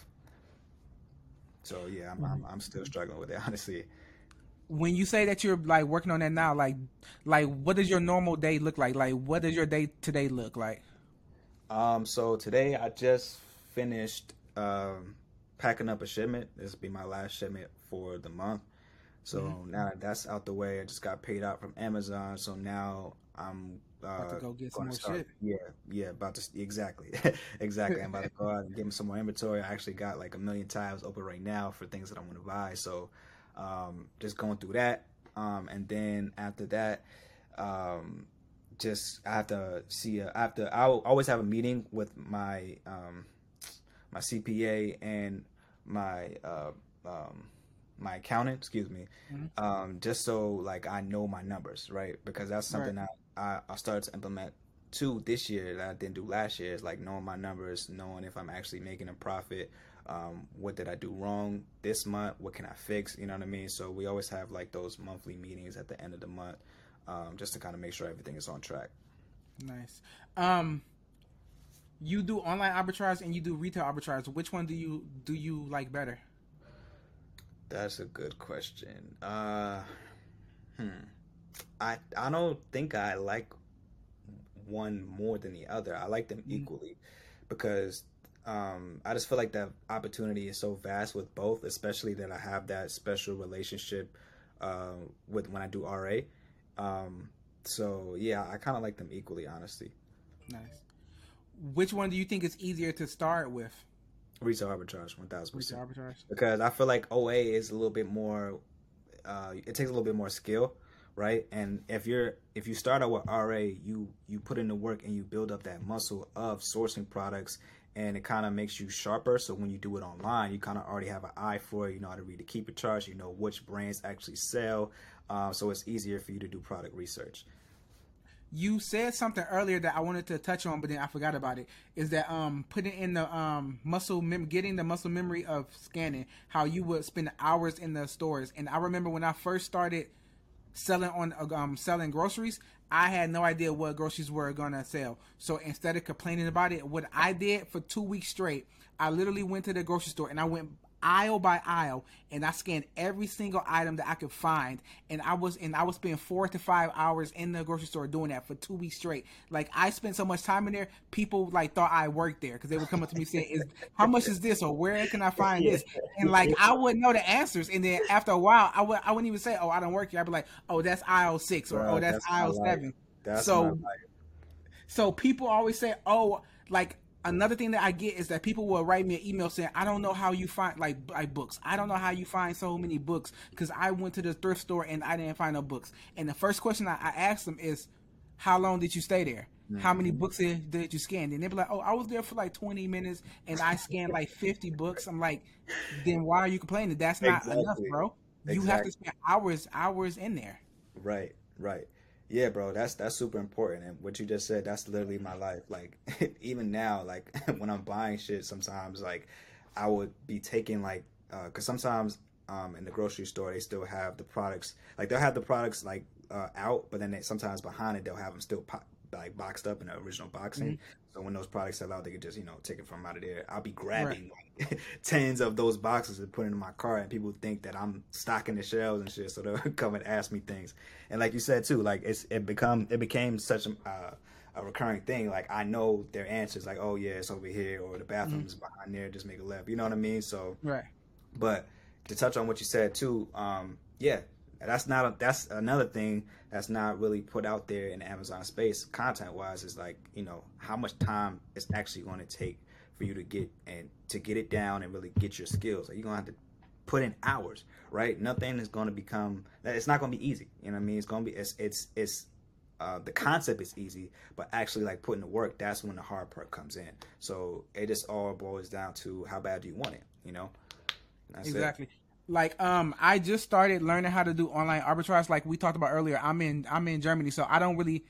So yeah, I'm, I'm I'm still struggling with it, honestly. When you say that you're like working on that now, like like what does your normal day look like? Like what does your day today look like? Um, so today I just finished um, packing up a shipment. This will be my last shipment for the month. So mm-hmm. now that that's out the way, I just got paid out from Amazon. So now I'm uh, about to go get some more start, shit. Yeah, yeah, about to exactly, exactly. I'm about to go out and get me some more inventory. I actually got like a million tabs open right now for things that I want to buy. So um, just going through that, um, and then after that, um, just I have to see. A, I have to. I always have a meeting with my um, my C P A and my. Uh, um, my accountant, excuse me, mm-hmm. um, just so like I know my numbers, right? Because that's something right. I, I started to implement too this year that I didn't do last year, is like knowing my numbers, knowing if I'm actually making a profit, um, what did I do wrong this month, what can I fix, you know what I mean? So we always have like those monthly meetings at the end of the month, um, just to kind of make sure everything is on track. Nice. Um, you do online arbitrage and you do retail arbitrage. Which one do you do you like better? That's a good question. Uh, hmm. I I don't think I like one more than the other. I like them mm-hmm. equally because um, I just feel like that opportunity is so vast with both, especially that I have that special relationship uh, with when I do R A. Um, so, yeah, I kind of like them equally, honestly. Nice. Which one do you think is easier to start with? Retail arbitrage, one thousand percent. Retail arbitrage. Because I feel like O A is a little bit more, uh, it takes a little bit more skill, right? And if you're, if you start out with R A, you, you put in the work and you build up that muscle of sourcing products, and it kind of makes you sharper. So when you do it online, you kind of already have an eye for it. You know how to read the Keepa charts, you know which brands actually sell. Uh, so it's easier for you to do product research. You said something earlier that I wanted to touch on, but then I forgot about it. Is that um, putting in the um, muscle, mem- getting the muscle memory of scanning, how you would spend hours in the stores. And I remember when I first started selling on um, selling groceries, I had no idea what groceries were going to sell. So instead of complaining about it, what I did for two weeks straight, I literally went to the grocery store and I went aisle by aisle, and I scanned every single item that I could find, and I was and I was spending four to five hours in the grocery store doing that for two weeks straight. Like I spent so much time in there, people like thought I worked there because they would come up to me saying, is, "How much is this?" or "Where can I find this?" And like I wouldn't know the answers, and then after a while, I would I wouldn't even say, "Oh, I don't work here." I'd be like, "Oh, that's aisle six," or "Oh, that's, that's aisle seven." That's so, so people always say, "Oh, like." Another thing that I get is that people will write me an email saying, I don't know how you find like, like books. I don't know how you find so many books because I went to the thrift store and I didn't find no books. And the first question I, I asked them is, how long did you stay there? Mm-hmm. How many books did, did you scan? And they'd be like, oh, I was there for like twenty minutes and I scanned like fifty books. I'm like, then why are you complaining? That's not exactly. enough, bro. Exactly. You have to spend hours, hours in there. Right, right. Yeah, bro, that's that's super important. And what you just said, that's literally my life. Like, even now, like, when I'm buying shit, sometimes, like, I would be taking, like, because uh, sometimes um, in the grocery store, they still have the products. Like, they'll have the products, like, uh, out, but then they, sometimes behind it, they'll have them still, pop, like, boxed up in the original boxing. Mm-hmm. So when those products sell out, they can just, you know, take it from out of there. I'll be grabbing right. like, tens of those boxes and putting them in my cart, and people think that I'm stocking the shelves and shit. So they'll come and ask me things. And like you said too, like it's it become it became such a, uh, a recurring thing. Like I know their answers, like oh yeah, it's over here, or the bathroom's mm-hmm. behind there. Just make a left. You know what I mean? So right. But to touch on what you said too, um, yeah. That's not a, that's another thing that's not really put out there in the Amazon space content wise is like, you know, how much time it's actually going to take for you to get and to get it down and really get your skills. Like you're going to have to put in hours, right? Nothing is going to become, it's not going to be easy. You know what I mean? It's going to be, it's, it's, it's, uh, the concept is easy, but actually like putting the work, that's when the hard part comes in. So it just all boils down to how bad do you want it, you know? That's exactly. It. Like, um, I just started learning how to do online arbitrage. Like we talked about earlier, I'm in, I'm in Germany. So I don't really,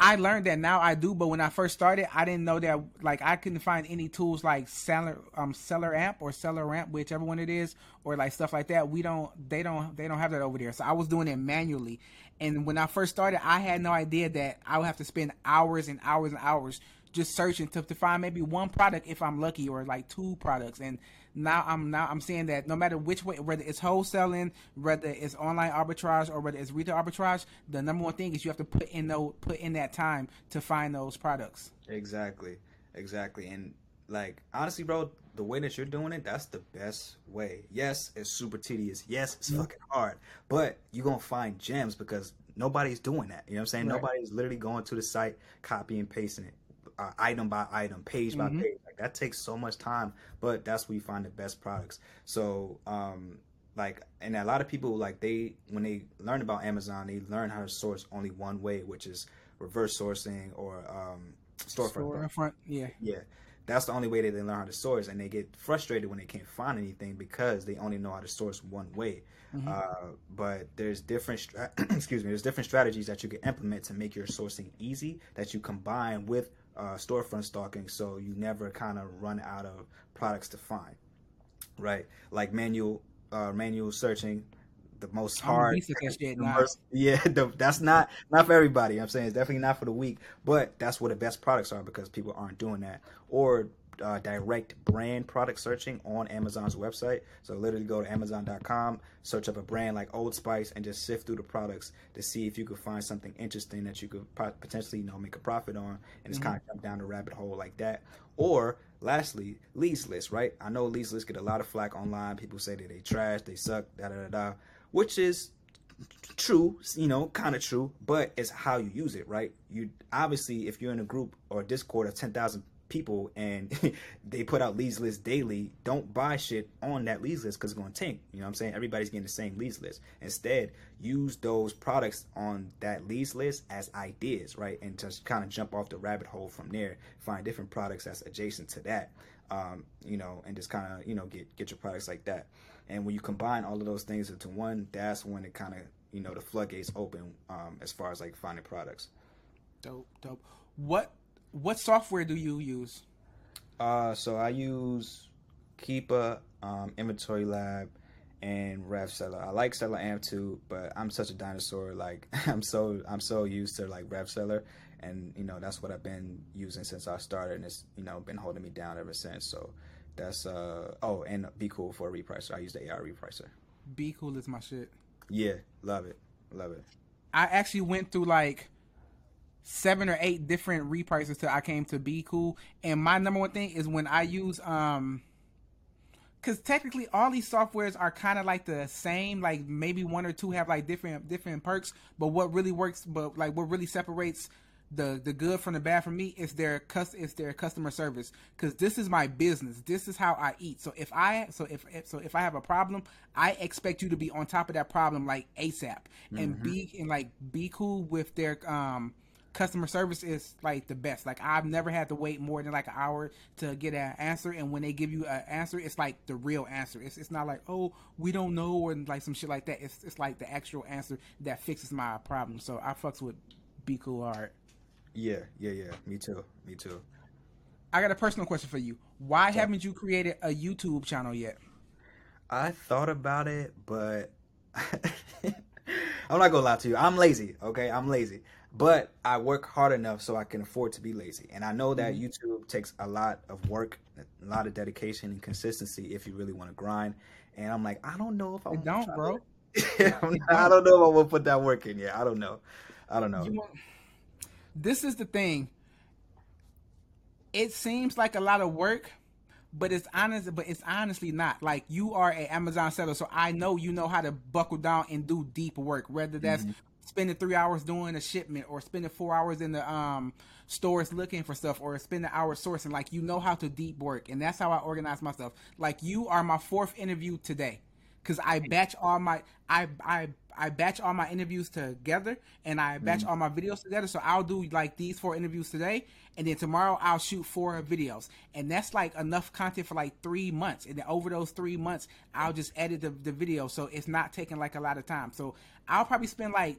I learned that now I do, but when I first started, I didn't know that, like, I couldn't find any tools like Seller, um, Seller Amp or Seller Amp, whichever one it is, or like stuff like that. We don't, they don't, they don't have that over there. So I was doing it manually. And when I first started, I had no idea that I would have to spend hours and hours and hours just searching to, to find maybe one product if I'm lucky, or like two products. And now I'm now I'm seeing that no matter which way, whether it's wholesaling, whether it's online arbitrage, or whether it's retail arbitrage, the number one thing is you have to put in those, put in that time to find those products. Exactly, exactly. And like honestly, bro, the way that you're doing it, that's the best way. Yes, it's super tedious. Yes, it's fucking hard, but you're gonna find gems because nobody's doing that. You know what I'm saying? Right. Nobody's literally going to the site, copy and pasting it, uh, item by item, page mm-hmm. by page. Like that takes so much time, but that's where you find the best products. So, um, like, and a lot of people, like they, when they learn about Amazon, they learn how to source only one way, which is reverse sourcing or um, storefront. Storefront, yeah. Yeah. That's the only way that they learn how to source, and they get frustrated when they can't find anything because they only know how to source one way. Mm-hmm. Uh, but there's different, stra- excuse me, there's different strategies that you can implement to make your sourcing easy that you combine with uh, storefront stalking, so you never kind of run out of products to find, right? Like manual, uh, manual searching, the most hard, the most, yeah, the, that's not not for everybody. You know what I'm saying, it's definitely not for the weak, but that's where the best products are because people aren't doing that. Or uh, direct brand product searching on Amazon's website. So literally go to amazon dot com, search up a brand like Old Spice, and just sift through the products to see if you could find something interesting that you could potentially, you know, make a profit on, and it's mm-hmm. kind of jump down the rabbit hole like that. Or lastly, Lease List, right? I know Lease List get a lot of flack online. People say that they trash, they suck, da da da da. Which is true, you know, kind of true, but it's how you use it, right? You obviously, if you're in a group or a Discord of ten thousand people and they put out leads list daily, don't buy shit on that leads list because it's going to tank. You know what I'm saying? Everybody's getting the same leads list. Instead, use those products on that leads list as ideas, right? And just kind of jump off the rabbit hole from there, find different products that's adjacent to that, um, you know, and just kind of, you know, get, get your products like that. And when you combine all of those things into one, that's when it kind of, you know, the floodgates open um, as far as like finding products. Dope, dope. What what software do you use? Uh, so I use Keepa, um, Inventory Lab, and RevSeller. I like Seller Amp too, but I'm such a dinosaur. Like I'm so I'm so used to like RevSeller, and you know that's what I've been using since I started, and it's you know been holding me down ever since. So. That's uh oh and BeCool for a repricer. I use the A I repricer. BeCool is my shit. Yeah, love it, love it. I actually went through like seven or eight different repricers till I came to BeCool. And my number one thing is when I use um, because technically all these softwares are kind of like the same. Like maybe one or two have like different different perks, but what really works, but like what really separates the the good from the bad for me is their cus is their customer service, because this is my business, this is how I eat. So if I so if, if so if I have a problem, I expect you to be on top of that problem like ASAP. Mm-hmm. And be and like be cool with their um customer service is like the best. Like I've never had to wait more than like an hour to get an answer, and when they give you an answer, it's like the real answer. It's it's not like, oh, we don't know, or like some shit like that. It's it's like the actual answer that fixes my problem. So I fucks with Be Cool hard. Yeah, yeah, yeah. Me too. Me too. I got a personal question for you. Why yeah. haven't you created a YouTube channel yet? I thought about it, but I'm not gonna lie to you. I'm lazy. Okay, I'm lazy. But I work hard enough so I can afford to be lazy. And I know that mm-hmm. YouTube takes a lot of work, a lot of dedication and consistency if you really want to grind. And I'm like, I don't know if I want don't, bro. I'm not, I don't know if I want to put that work in yet. I don't know. I don't know. This is the thing. It seems like a lot of work, but it's honest. But it's honestly not. Like you are an Amazon seller, so I know you know how to buckle down and do deep work. Whether that's mm-hmm. spending three hours doing a shipment, or spending four hours in the um, stores looking for stuff, or spending an hour sourcing. Like you know how to deep work, and that's how I organize myself. Like you are my fourth interview today, because I batch all my I I. I batch all my interviews together, and I batch mm. all my videos together. So I'll do like these four interviews today, and then tomorrow I'll shoot four videos, and that's like enough content for like three months. And then over those three months, I'll just edit the, the video, so it's not taking like a lot of time. So I'll probably spend like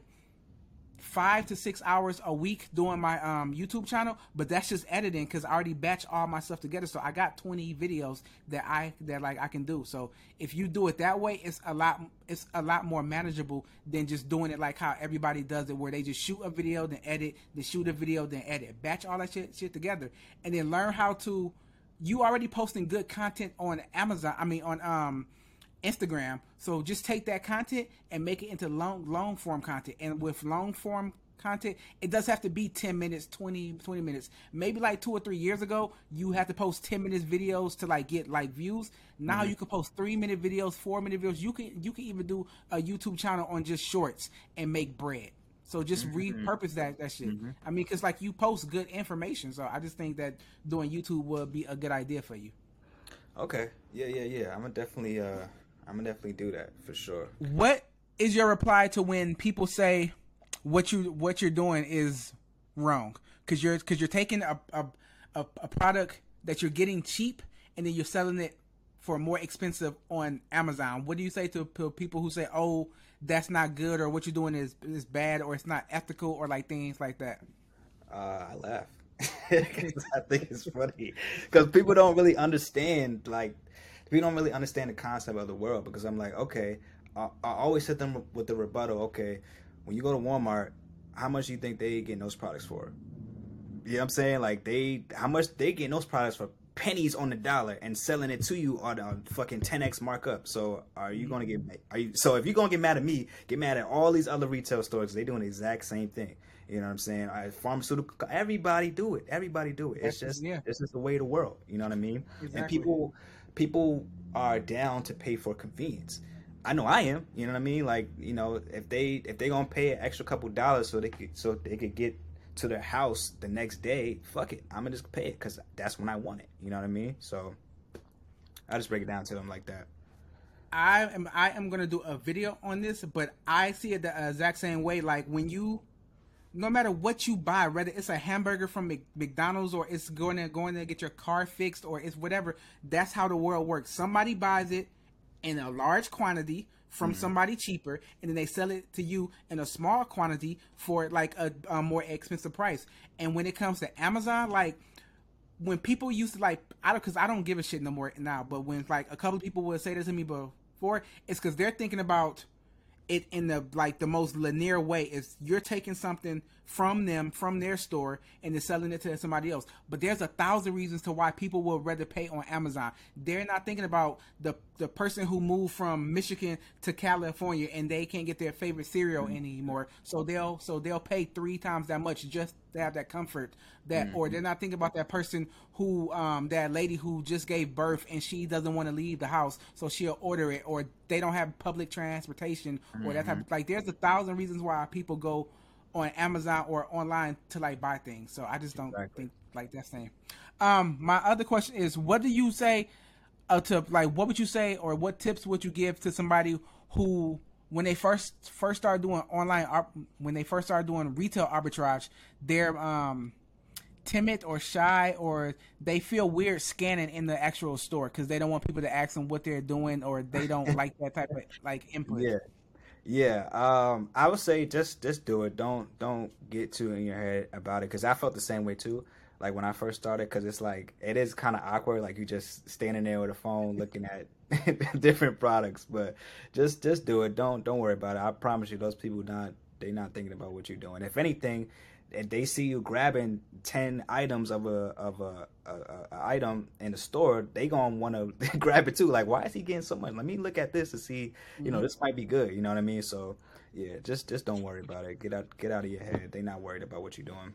five to six hours a week doing my um, YouTube channel, but that's just editing because I already batch all my stuff together. So I got twenty videos that I that like I can do. So if you do it that way, it's a lot it's a lot more manageable than just doing it like how everybody does it, where they just shoot a video, then edit, then shoot a video, then edit. Batch all that shit, shit together, and then learn how to you already posting good content on Amazon, I mean on um, Instagram. So just take that content and make it into long, long form content. And with long form content, it does have to be ten minutes, twenty, twenty minutes. Maybe like two or three years ago, you had to post ten minutes videos to like get like views. Now mm-hmm. you can post three minute videos, four minute videos. You can, you can even do a YouTube channel on just shorts and make bread. So just mm-hmm. repurpose that, that shit. Mm-hmm. I mean, cause like you post good information. So I just think that doing YouTube would be a good idea for you. Okay. Yeah. Yeah. Yeah. I'm gonna definitely, uh, I'm gonna definitely do that for sure. What is your reply to when people say what you, what you're doing is wrong? Cause you're, cause you're taking a, a, a, a product that you're getting cheap and then you're selling it for more expensive on Amazon. What do you say to people who say, oh, that's not good, or what you're doing is is bad, or it's not ethical, or like things like that? Uh, I laugh because I think it's funny because people don't really understand, like people don't really understand the concept of the world. Because I'm like, okay, I, I always hit them with the rebuttal. Okay, when you go to Walmart, how much do you think they get those products for? You know what I'm saying? Like they, how much they get those products for? Pennies on the dollar and selling it to you on a fucking ten x markup. So are you gonna get? Are you? So if you're gonna get mad at me, get mad at all these other retail stores. They doing the exact same thing. You know what I'm saying? I, pharmaceutical. Everybody do it. Everybody do it. It's just, yeah. It's just the way of the world. You know what I mean? Exactly. And people, people are down to pay for convenience. I know I am. You know what I mean? Like, you know, if they if they gonna pay an extra couple dollars so they could, so they could get to their house the next day, fuck it, I'm gonna just pay it because that's when I want it. You know what I mean? So I just break it down to them like that. I am I am gonna do a video on this, but I see it the exact same way. Like when you, no matter what you buy, whether it's a hamburger from McDonald's or it's going to going to get your car fixed or it's whatever, that's how the world works. Somebody buys it in a large quantity from mm-hmm. somebody cheaper, and then they sell it to you in a small quantity for like a, a more expensive price. And when it comes to Amazon, like when people used to like, I don't, cause I don't give a shit no more now, but when like a couple of people would say this to me before, it's cause they're thinking about it in the, like the most linear way is you're taking something from them, from their store, and they're selling it to somebody else. But there's a thousand reasons to why people would rather pay on Amazon. They're not thinking about the the person who moved from Michigan to California and they can't get their favorite cereal mm-hmm. anymore. So they'll, so they'll pay three times that much just to have that comfort that, mm-hmm. or they're not thinking about that person who, um, that lady who just gave birth and she doesn't want to leave the house. So she'll order it, or they don't have public transportation mm-hmm. or that type of, like, there's a thousand reasons why people go on Amazon or online to like buy things. So I just don't exactly. think like that's same. Um, my other question is, what do you say Uh, to like, what would you say, or what tips would you give to somebody who, when they first first start doing online, when they first start doing retail arbitrage, they're um, timid or shy, or they feel weird scanning in the actual store because they don't want people to ask them what they're doing, or they don't like that type of like input. Yeah, yeah. Um, I would say just just do it. Don't don't get too in your head about it, because I felt the same way too. Like when I first started, because it's like, it is kind of awkward. Like you just standing there with a phone looking at different products, but just, just do it. Don't, don't worry about it. I promise you, those people not, they not thinking about what you're doing. If anything, if they see you grabbing ten items of a, of a, a, a item in the store, they going to want to grab it too. Like, why is he getting so much? Let me look at this to see, you know, this might be good. You know what I mean? So yeah, just, just don't worry about it. Get out, get out of your head. They not worried about what you're doing.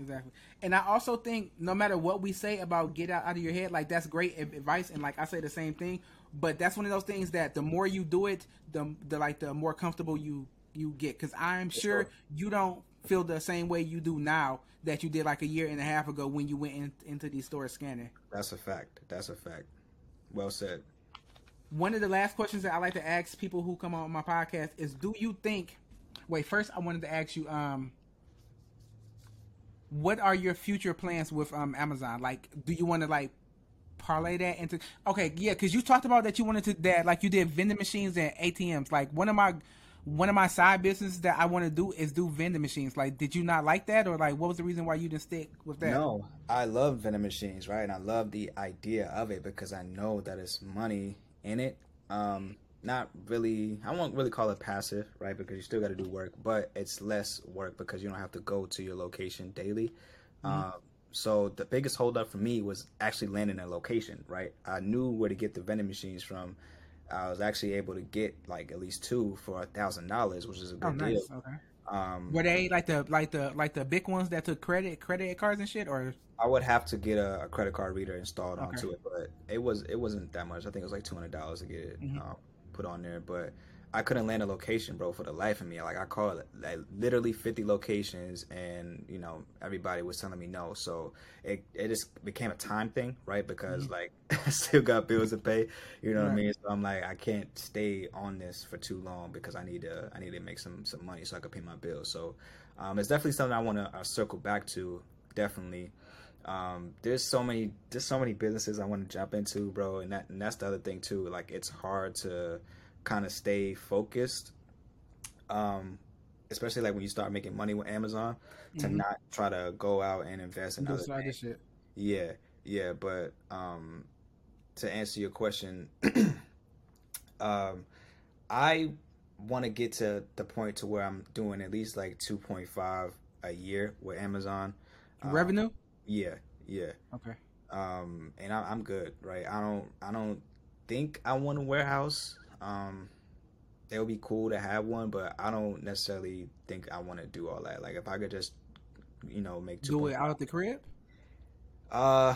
Exactly. And I also think no matter what we say about get out, out of your head, like that's great advice. And like I say the same thing, but that's one of those things that the more you do it, the, the like the more comfortable you, you get. Cause I'm sure you don't feel the same way you do now that you did like a year and a half ago when you went in, into these stores scanning. That's a fact. That's a fact. Well said. One of the last questions that I like to ask people who come on my podcast is, do you think, wait, first I wanted to ask you, um, what are your future plans with um, Amazon? Like, do you want to like parlay that into? Okay, yeah, because you talked about that you wanted to that like you did vending machines and A T Ms. Like one of my one of my side businesses that I want to do is do vending machines. Like, did you not like that, or like what was the reason why you didn't stick with that? No, I love vending machines, right? And I love the idea of it because I know that it's money in it. Um, not really, I won't really call it passive, right? Because you still got to do work, but it's less work because you don't have to go to your location daily. Mm-hmm. Um, So the biggest holdup for me was actually landing a location, right? I knew where to get the vending machines from. I was actually able to get like at least two for a thousand dollars, which is a good oh, nice. deal. Okay. Um, Were they like the like the like the big ones that took credit credit cards and shit? Or I would have to get a, a credit card reader installed okay. onto it, but it was it wasn't that much. I think it was like two hundred dollars to get it mm-hmm. um, put on there, but I couldn't land a location, bro, for the life of me. Like I called like literally fifty locations, and you know everybody was telling me no. So it it just became a time thing, right? Because mm-hmm. like I still got bills to pay, you know right. what I mean? So I'm like, I can't stay on this for too long because I need to I need to make some some money so I could pay my bills. So um, it's definitely something I want to uh, circle back to. Definitely, um, there's so many there's so many businesses I want to jump into, bro, and that and that's the other thing too. Like it's hard to kind of stay focused, um especially like when you start making money with Amazon, to mm-hmm. not try to go out and invest in other things. Shit. yeah yeah but um to answer your question, um I want to get to the point to where I'm doing at least like two point five a year with Amazon um, revenue. yeah yeah okay um and I, I'm good, right? I don't I don't think I want a warehouse. Um, it would be cool to have one, but I don't necessarily think I want to do all that. Like if I could just, you know, make two. Do it out of the crib? Uh,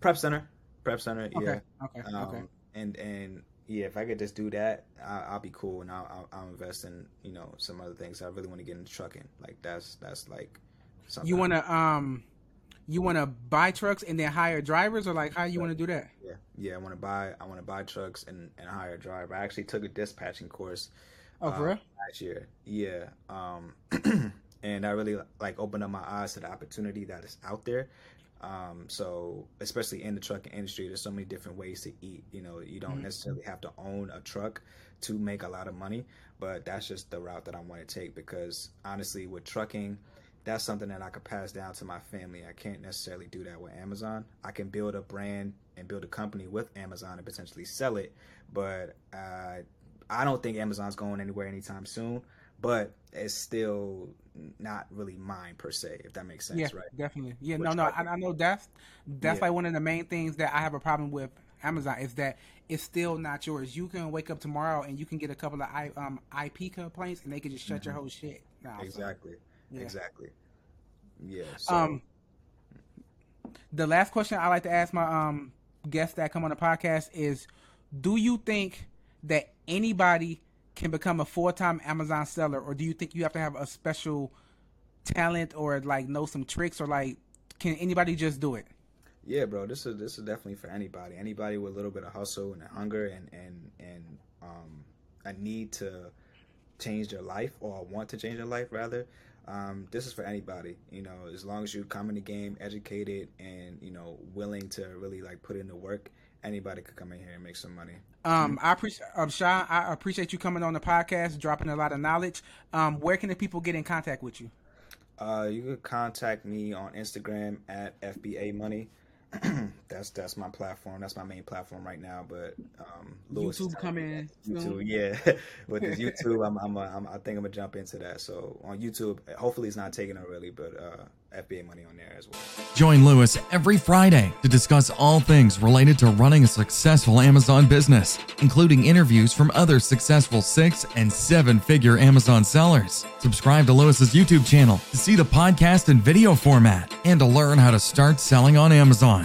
prep center, prep center. Okay. Yeah. Okay. Um, okay. And, and yeah, if I could just do that, I, I'll be cool. And I'll, I'll, I'll invest in, you know, some other things. I really want to get into trucking. Like that's, that's like something. You want to, um, you want to buy trucks and then hire drivers, or like how you want to do that? Yeah, yeah. I want to buy. I want to buy trucks and, and hire a driver. I actually took a dispatching course. Oh, for uh, real? Last year. Yeah. Um, and I really like opened up my eyes to the opportunity that is out there. Um, so especially in the trucking industry, there's so many different ways to eat. You know, you don't mm-hmm. necessarily have to own a truck to make a lot of money, but that's just the route that I want to take because honestly, with trucking, that's something that I could pass down to my family. I can't necessarily do that with Amazon. I can build a brand and build a company with Amazon and potentially sell it. But uh, I don't think Amazon's going anywhere anytime soon. But it's still not really mine per se, if that makes sense, yeah, right? Yeah, definitely. Yeah, Which no, no, I, I know that's, that's yeah. like one of the main things that I have a problem with Amazon is that it's still not yours. You can wake up tomorrow and you can get a couple of I, um, I P complaints and they can just shut mm-hmm. your whole shit down. Exactly. Yeah. Exactly. Yeah. So. Um, the last question I like to ask my um guests that come on the podcast is, do you think that anybody can become a full-time Amazon seller, or do you think you have to have a special talent or like know some tricks, or like can anybody just do it? Yeah, bro. This is this is definitely for anybody. Anybody with a little bit of hustle and hunger and and and um a need to change their life, or a want to change their life rather. Um, this is for anybody, you know, as long as you come in the game educated and, you know, willing to really like put in the work, anybody could come in here and make some money. Um, I appreciate, um, Sean, I appreciate you coming on the podcast, dropping a lot of knowledge. Um, where can the people get in contact with you? Uh, you can contact me on Instagram at F B A Money. that's that's my platform. That's my main platform right now. But um, Lewis YouTube coming. YouTube, yeah. With this YouTube, I'm, I'm, a, I'm, I think I'm gonna jump into that. So on YouTube, hopefully it's not taking it really, but uh, F B A Money on there as well. Join Lewis every Friday to discuss all things related to running a successful Amazon business, including interviews from other successful six and seven-figure Amazon sellers. Subscribe to Lewis's YouTube channel to see the podcast in video format and to learn how to start selling on Amazon.